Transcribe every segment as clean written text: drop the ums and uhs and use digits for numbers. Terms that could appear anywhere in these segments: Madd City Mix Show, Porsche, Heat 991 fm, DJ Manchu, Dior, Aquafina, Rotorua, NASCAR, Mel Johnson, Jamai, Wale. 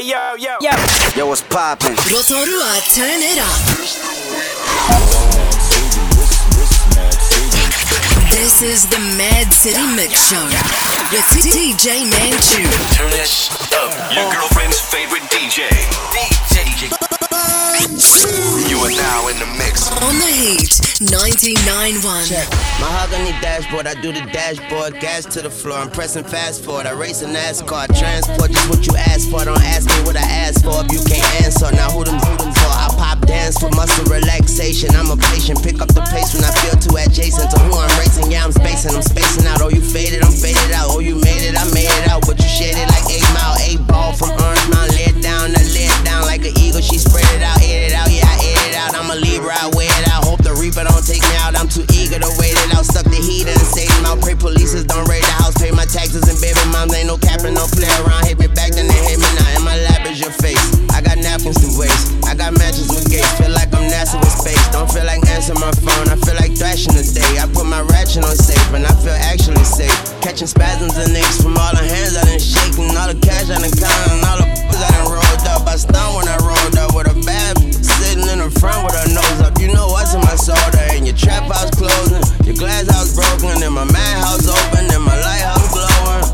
Hey yo, yo, yo, yo, what's poppin'? Rotorua, turn it up. This is the Madd City Mix Show with DJ Manchu. Turn that sh up. Your girlfriend's favorite DJ. You are now in the mix on the Heat 991. Check. Mahogany dashboard, I do the dashboard, gas to the floor, I'm pressing fast forward, I race a NASCAR, transport just what you asked for, don't ask me what I asked for, if you can't answer, now who them for, I pop dance for muscle relaxation, I'm a patient, pick up the pace when I feel too adjacent to who I'm racing, yeah I'm spacing out, oh you faded, I'm faded out, oh you made it, I made it out, but you shaded like 8 Mile, 8 Ball from Orange Mountain, led down like an eagle, she spread it out, ate it out, yeah I ate it out, I'm a Libra, I weigh it out, hope the Reaper don't take me out, I'm too eager to wait it out, stuck the heat in the stadium out, pray polices don't raid the house, pay my taxes and baby moms, ain't no capping, don't play around, hit me back then they hate me now, in my lap is your face, I got napkins to waste, I got matches with gates, feel like I'm NASA with space, don't feel like answering my phone, I feel like thrashing today, I put my ratchet on safe and I feel actually safe, catching spasms and aches from all the hands I done shaking, all the cash I done counting, all the booze I done rolled up, I stunned when I rolled up with a bad sitting in the front with her nose up, you know what's in my soda, and your trap house closing, your glass house broken, and my madhouse open, and my lighthouse glowing.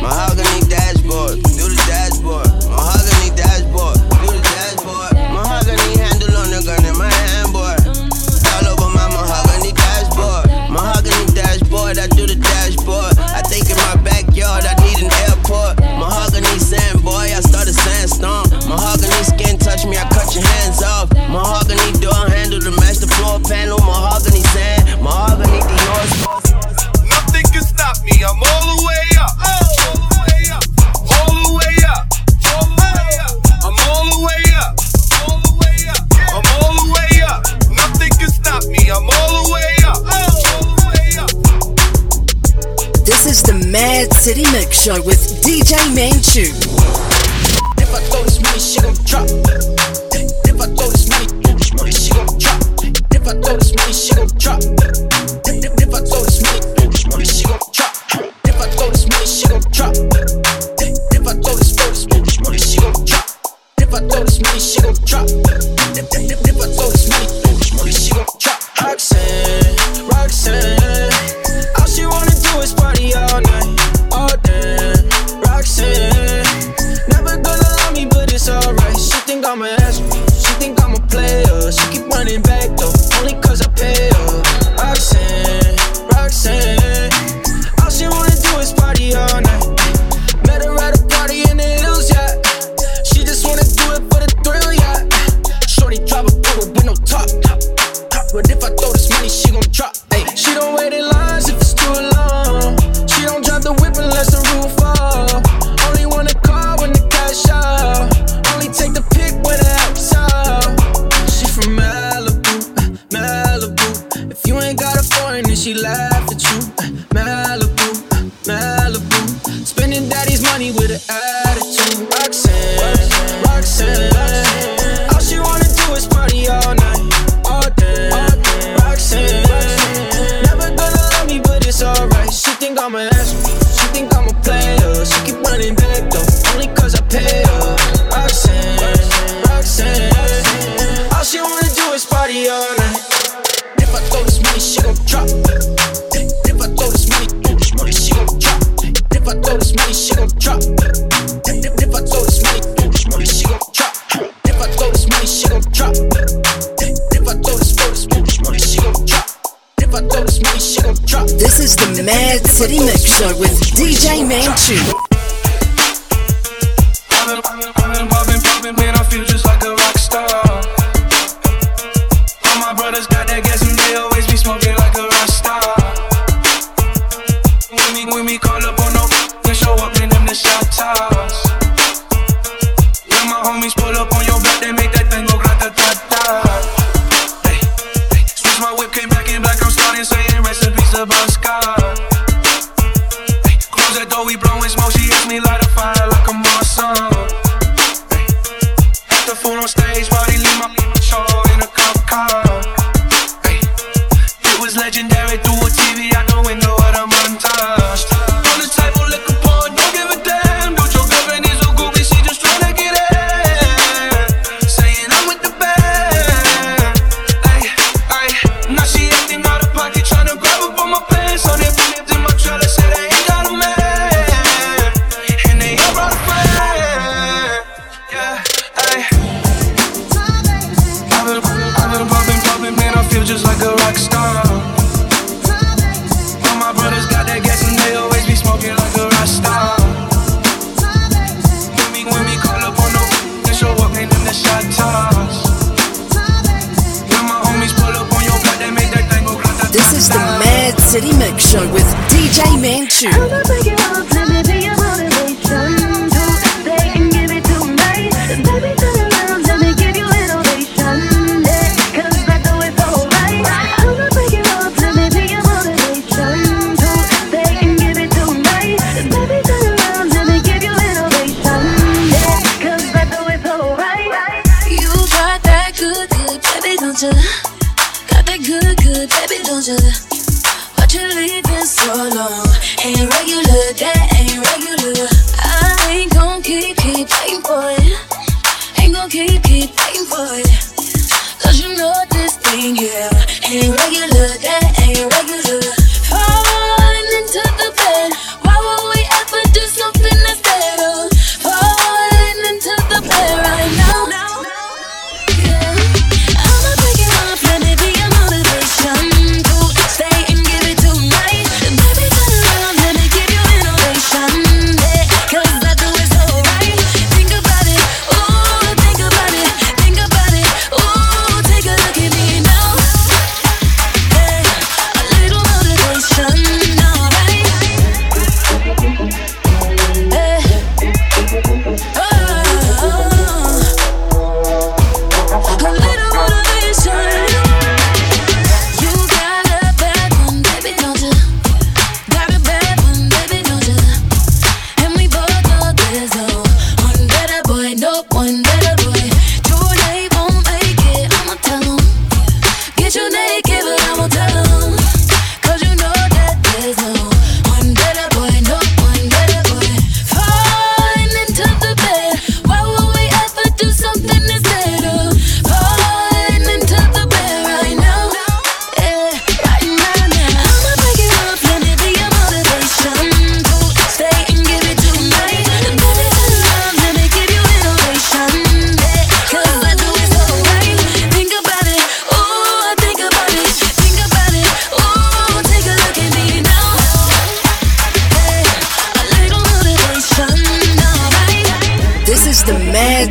Mahogany dashboard, do the dashboard. Mahogany dashboard, do the dashboard. Mahogany handle on the gun in my handboard. All over my mahogany dashboard. Mahogany dashboard, I do the dashboard. I think in my backyard, I need an airport. Mahogany sand boy, I start a sandstorm. Mahogany skin touch me, I cut your hands off. Mahogany door handle to match the floor panel. Mahogany sand, mahogany Dior sports. Nothing can stop me, I'm all the way up. All the way up, all the way up, all the way up. I'm all the way up, all the way up. I'm all the way up. Nothing can stop me, I'm all the way up. All the way up. This is the Madd City Mix Show with DJ Manchu. If I throw this money, she gon' drop. If I throw this money, she gon' drop. If I throw this money, she gon' drop. If I throw this money, she gon' drop. If I throw this money, she gon' drop. If I throw this money, she gon' drop. If I throw this money, she gon' drop. If I throw this money, she gon' drop. Roxanne, Roxanne, all she wanna do is party all night, all day. Roxanne, never gonna love me, but it's alright. She think I'm an asshole, she think I'm a player. She keep running back though, only cause I pay her. Roxanne, Roxanne, all she wanna do is party all night. Met her at a party in the hills, yeah. She just wanna do it for the thrill, yeah. Shorty drive a Poodle with no top, top, top. But if I throw this money, she gon' drop, ayy. She don't wait in lines if it's too long. She don't drive the whip unless the roof off. Only want a car when the cash out. Only take the pick when the app's out. She from Malibu, Malibu. If you ain't got a foreign, then she laugh at you. Malibu, Malibu. Spending daddy's money with an attitude. Roxanne, Roxanne, Roxanne. All she wanna do is party all night, all day. Roxanne, Roxanne, never gonna love me, but it's alright. She think I'm an asshole, she think I'm a player. She keep running back though, only cause I pay her. Roxanne, Roxanne, all she wanna do is party all night. If I throw this money, she gon' drop. If I throw this money, she gon' drop. If I throw this money, she gon' drop. If I throw this money, she gon' drop. If I throw this money, she gon' drop. If I throw this money, she gon' drop. If I throw this money, she gon' drop. This is the Madd City Mix Show with DJ Manchu. I've been poppin', man, I feel just like a rock star. All my brothers got that gas and they always be smoking like a rock star. When we call up on no, they show up in them the shot tops. When my homies pull up on your block, they make that thing go grata-ta-ta. Hey, hey. Switch my whip, came back in black, I'm starting saying recipes of a scar. Hey, close that door, we blowing smoke, she asked me light a fire like I'm on some. Hey, Manchu.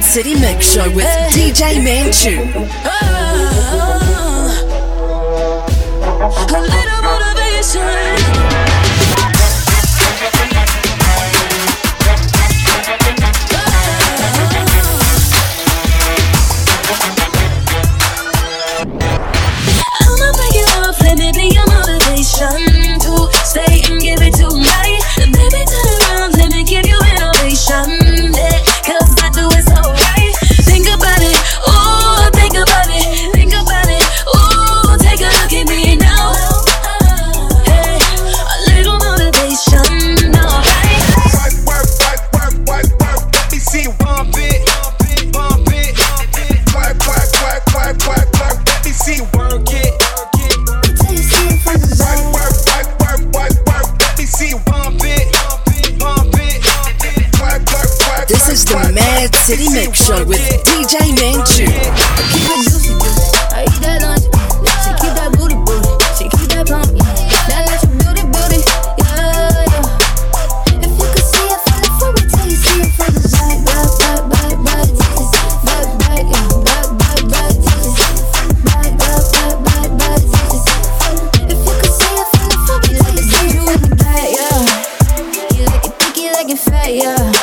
City Mix Show with DJ Manchu. A little motivation. City Mix Show with DJ Manchu. Keep it juicy, I eat that lunch. She keep that booty, booty. She keep that pump. That let your beauty, beauty. Yeah, yeah. If you could see it from the front, till you see it from the back, back, back, back, back, back, back, back, back, back, back, back, back, back, back, back. If you could see it from the front, till you see it from the back, yeah. You like it thick, you like it fat, yeah.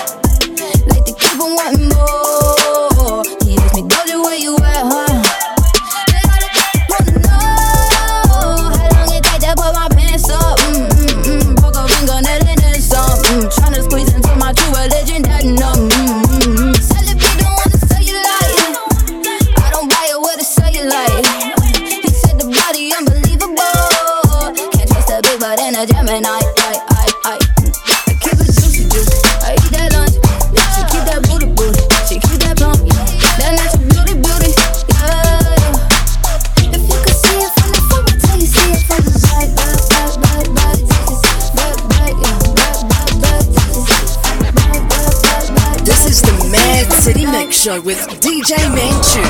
Show with DJ Manchu.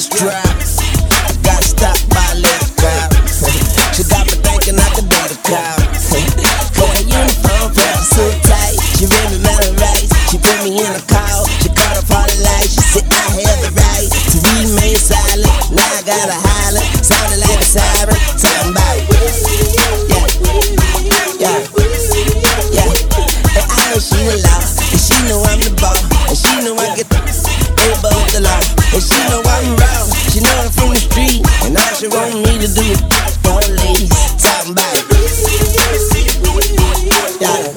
this drop. Gotta stop by left crowd. She got me thinking I could date a crowd. Got a uniform brown suit tight. She read me melon rice. She put me in a call. She caught up all the lights. She said I had the right to remain silent. Now I gotta holler, sounding like a siren. Talking about yeah, yeah, yeah. And I know she a lot, and she know I'm the ball, and she know I get above the law, and she know I'm wrong. She know I'm from the street, and all she want me to do is for the ladies. Talking about yeah.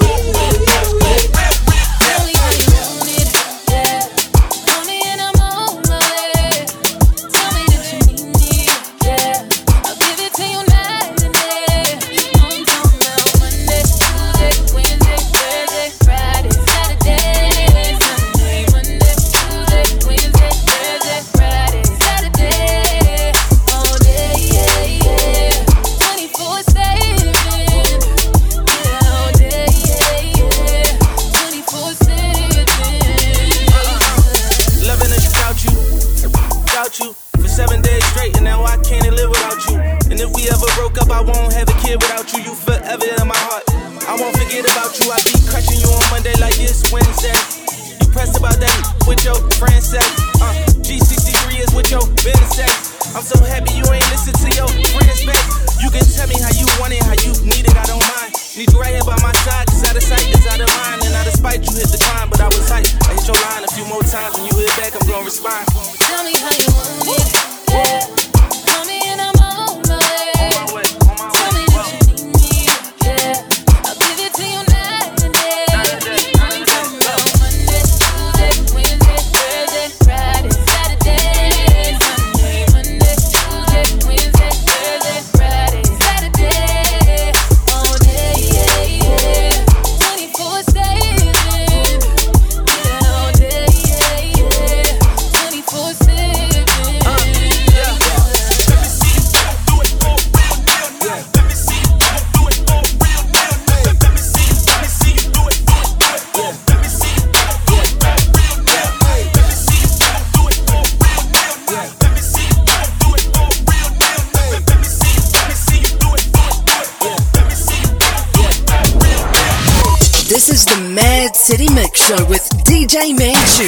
This is the Madd City Mix Show with DJ Manchu.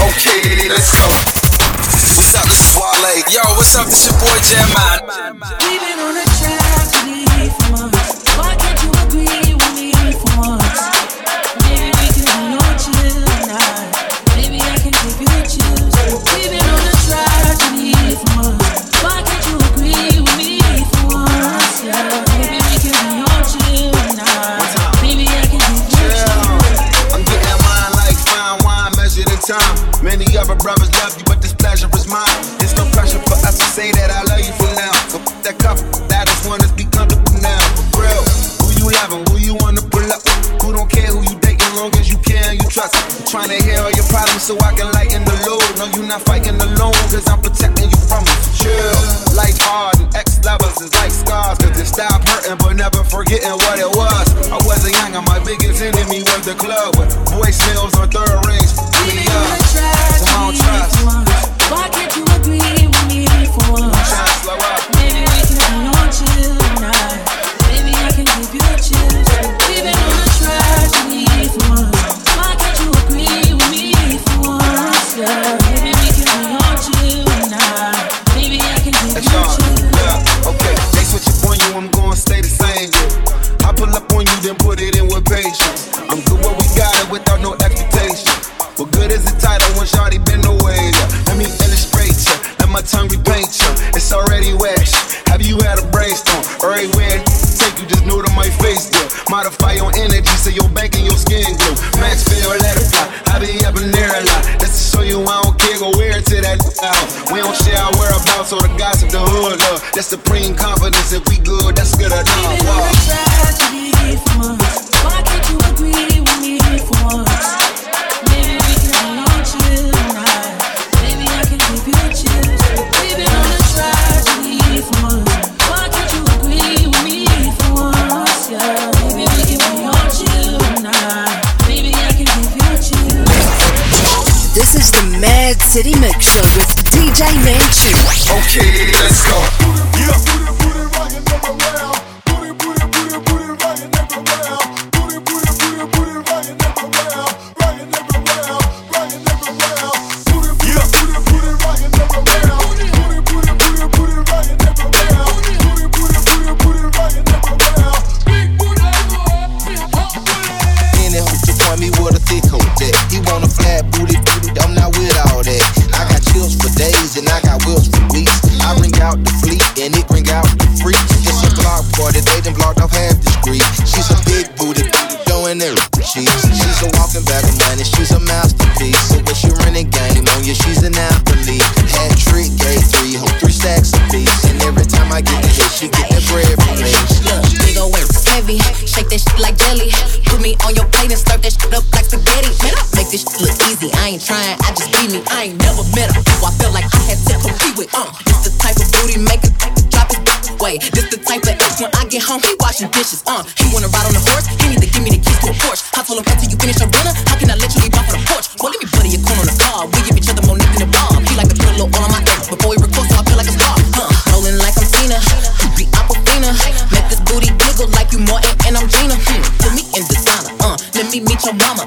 Okay, let's go. What's up, this is Wale. Yo, what's up, this your boy Jamai. We've been on a tragedy for months. Why can't you agree with me for once? Maybe we can be on chill tonight. Maybe I can take you to choose. We've been on a tragedy for months. Why can't you agree with me for once? Yeah. Time. Many other brothers love you, but this pleasure is mine. There's no pressure for us to say that I love you for now. So put that cover, that is one that's be comfortable now. For real, who you loving, who you wanna pull up with? Who don't care who you dating, long as you care and you trust. I'm trying to hear all your problems so I can lighten the load. No, you're not fighting alone, cause I'm protecting you from it. Chill, life's hard and ex-lovers is like scars. Cause they stop hurting but never forgetting what it was. I wasn't young and my biggest enemy was the club. With voicemails on third rings. Why can't you agree with me for once? Maybe we can be on chill tonight. Maybe I can give you a chill. We've been on a tragedy for once. Why can't you agree with me for once? Yeah. Maybe we can be on chill tonight. Maybe I can give you a chill. Yeah, okay. They switch up on you, I'm gonna stay the same. Yeah. I pull up on you, then put it in with patience. I'm good what we got it without no expectation. What good is the title when shawty been away? Yeah. Let me illustrate ya, let my tongue repaint ya. It's already wet, have you had a brainstorm? Everywhere, take you just new to my face, yeah. Modify your energy so you're banking your skin glue. Max fail, let it fly, I be up in there a lot. That's to show you I don't care, go wear it to that house. We don't share our whereabouts or the gossip, the hood love. That's supreme confidence, if we good, that's good enough. We've been on a tragedy for months. Why can't you agree with me for once? This is the Madd City Mix Show with DJ Manchu. Okay, let's go. Yeah. He wanna ride on a horse, he need to give me the keys to a Porsche. I told him after you finish your dinner, how can I let you leave off on the porch? Well, let me buddy a corner on the car, we give each other more neck than a bomb. He like to put a little all on my ass, before he records, so I feel like a star. Rolling like I'm Cena, the Aquafina. Make this booty giggle like you Martin and I'm Gina. Put me in designer, let me meet your mama,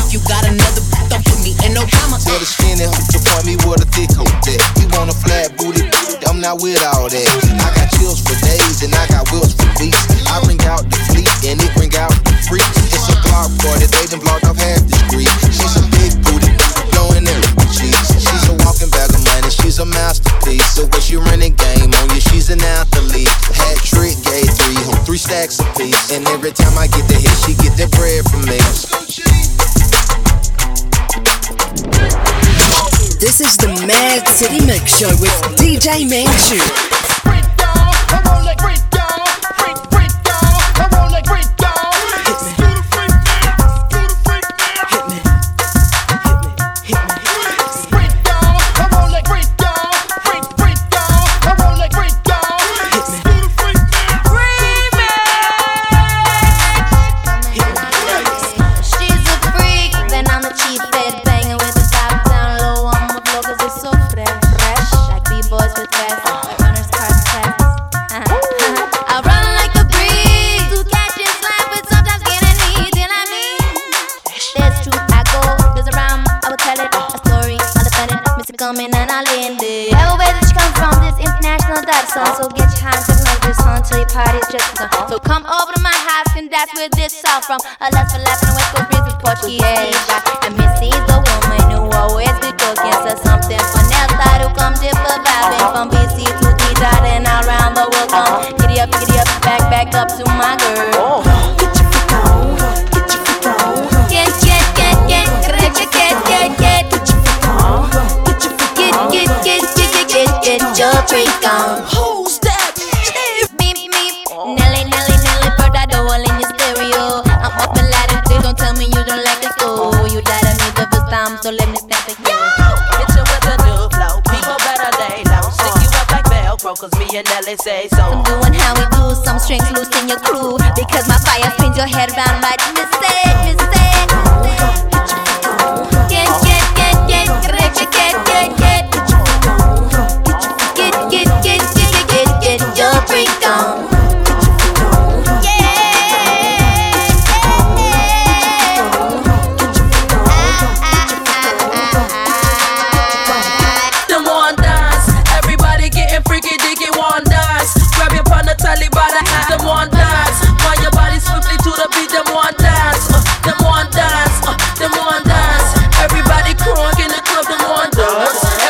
If you got another, don't put me in no drama. Tell the skinny hoop to point me with a thick hoop that. He want a flat booty, I'm not with all that. I got chills for days and I got wills for weeks. I bring out the fleet and it bring out the freaks. It's a block party, they done blocked off half the street. She's a big booty, blowing every cheek. She's a walking bag of money, she's a masterpiece. So when she running game on you, she's an athlete. Hat trick, gave three, hold three stacks a piece. And every time I get the hit, she get that bread from me. This is the Madd City Mix Show with DJ Manchu. So get your hands up like this until your party's just begun. So come over to my house and that's where this all from. A lust for laughing and West Coast breeze with Portuguese. And Missy's the woman who always be talking to something fun outside who comes in for vibing from BC to Detroit and all around the world. Come giddy up, back up to my girl. Get your freak on, get your freak on. Get your freak on. Who's that? Me. Nelly, put that door in your stereo. I'm up and loud and don't tell me you don't like it. Oh, you died on me the first time, so let me snap it. Yo! Hit you with a new flow, people better lay low. Stick you up like Velcro, cause me and Nelly say so. I'm doing how we do, some strings loose in your crew. Because my fire spins your head round right in the stage, them want dance. Everybody crunk in the club, them want dance.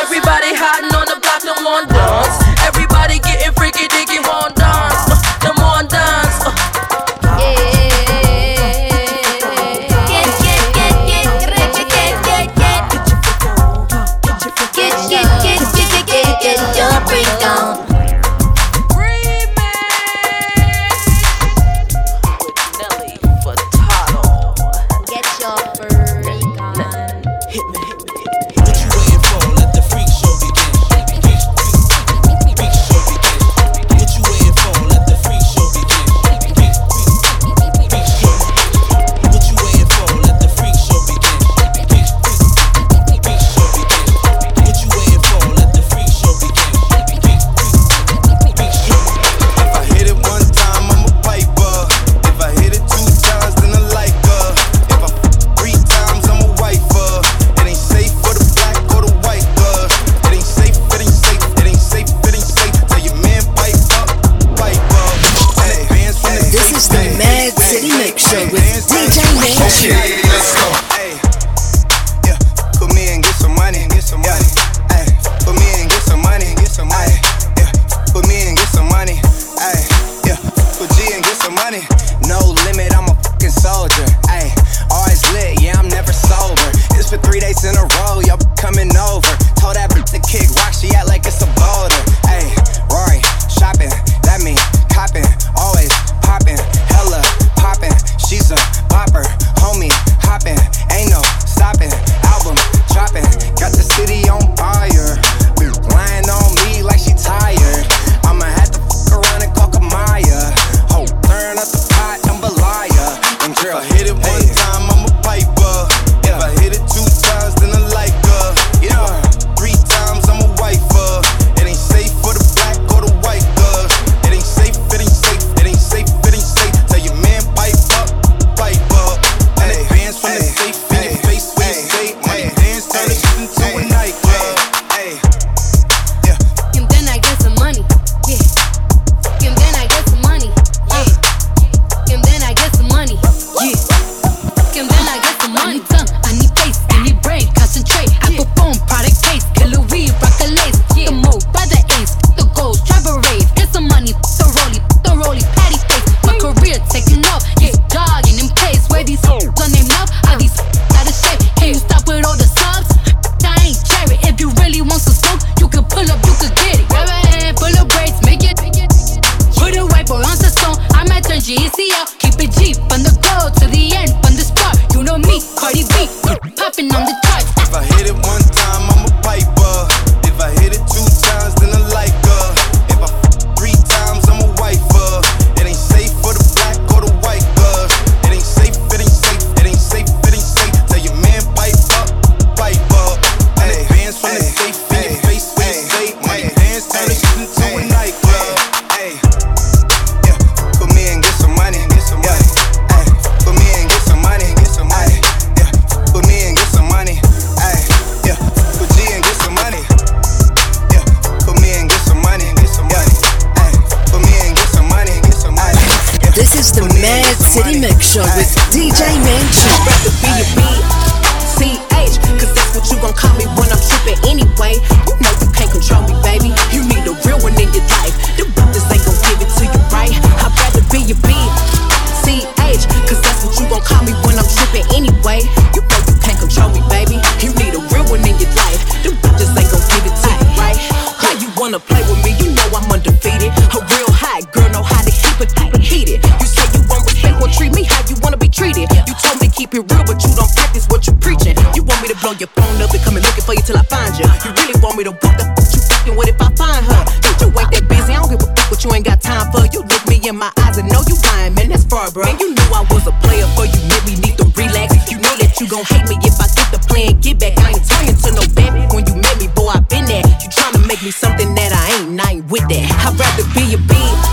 City Mix Show with DJ Manchu. I'd rather be a B-C-H, cause that's what you gon' call me when I'm trippin' anyway. You know you can't control me, baby. You need a real one in your life. Them brothers ain't gon' give it to you right. I'd rather be a B-C-H, cause that's what you gon' call me when I'm trippin' anyway. You know you can't control me, baby. You need a real one in your life. Them brothers ain't gon' give it to you right. How you wanna play with me? You know I'm undefeated. A real hot girl know how to keep it heated. You say you want respect, won't treat me how you wanna be treated. You told me keep it real, but you don't practice what you preaching. You want me to blow your phone up and come and looking for you till I find you. You really want me to what the fuck you fucking with if I find her? But you ain't that busy, I don't give a fuck what you ain't got time for. You look me in my eyes and know you lying, man, that's far, bro. And you knew I was a player, but you really need to relax. You know that you gon' hate me if I get the play and get back. I ain't turning to no baby when you met me, boy, I been there. You tryna make me something that I ain't with that. I'd rather be a bitch.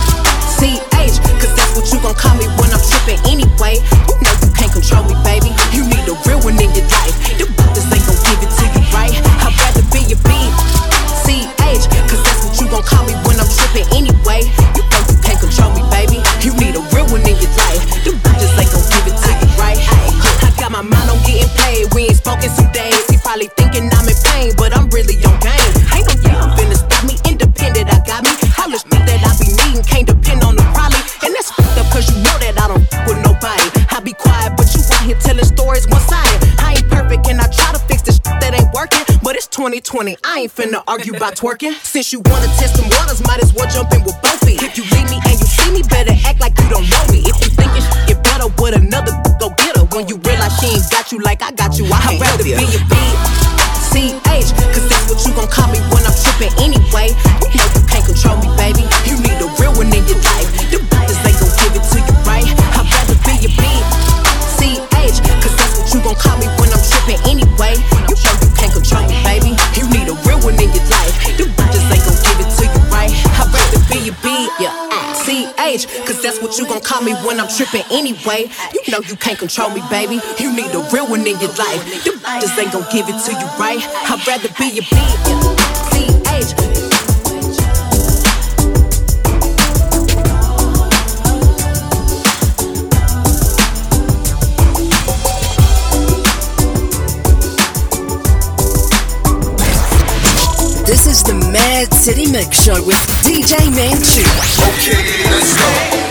C-H, cause that's what you gon' call me when I'm trippin' anyway. You know you can't control me, baby. You need a real one in your life. Them brothers ain't gon' give it to you right. I'd rather be a B-C-H, cause that's what you gon' call me when I'm trippin' anyway. You know you can't control me, baby. You need a real one in your life. Them brothers ain't gon' give it to you right. I got my mind on getting paid. We ain't spoken some days. He probably thinking I'm in pain, but I'm really on game. Ain't no y'all finna stop me. Independent, I got me. Holla shit that I be needin', can't depend on the probably. And that's fucked up cause you know that I don't fuck with nobody. I be quiet, but you out here telling stories one-sided. I ain't perfect and I try to fix this shit that ain't working. But it's 2020, I ain't finna argue about twerking. Since you wanna test some waters, might as well jump in with both feet. If you leave me and you see me, better act like you don't know me. If you thinkin' shit get better with another, go get her. When you realize she ain't got you like I got you, I'd rather be your bitch. C-H, cause that's what you gon' call me when I'm trippin' anyway. You know you can't control me, baby. You need a real one in your life. Them brothers ain't gon' give it to you right. I'd rather be a B-C-H, cause that's what you gon' call me when I'm trippin' anyway. You know you can't control me, baby. You need a real one in your life. Them brothers ain't gon' give it to you right. I'd rather be a B-C-H, cause that's what you gon' call me when I'm trippin' anyway. You know you can't control me, baby. You need a real one in your life. Them brothers ain't gon' give it to you right. I'd rather be a B-C-H. This is the Madd City Mix Show with DJ Manchu. Okay, let's go.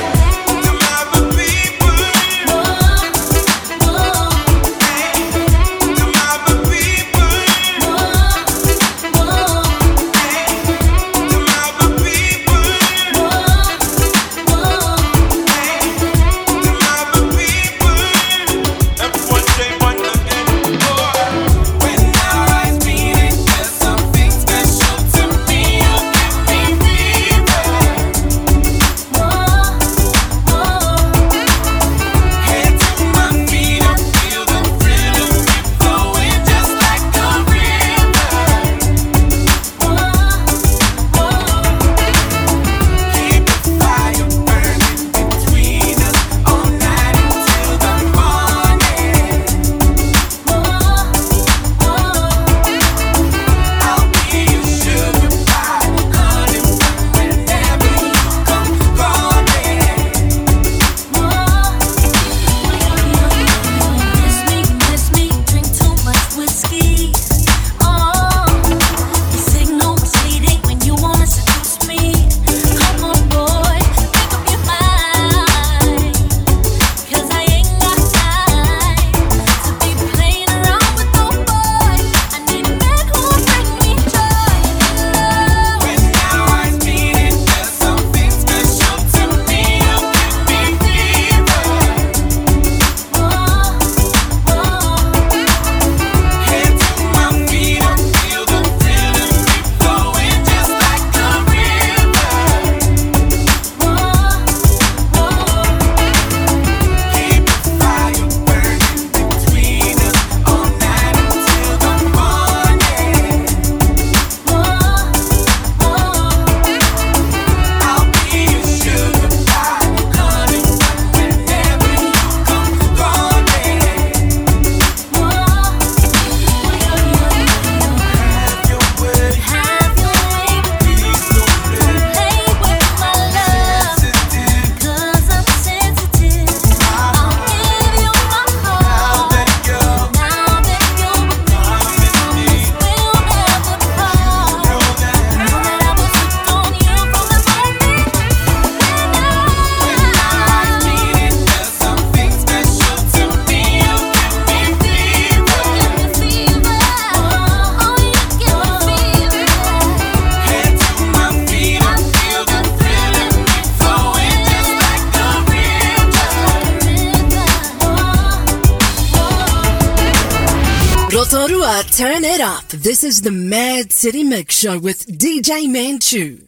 Rotorua, turn it up. This is the Madd City Mix Show with DJ Manchu.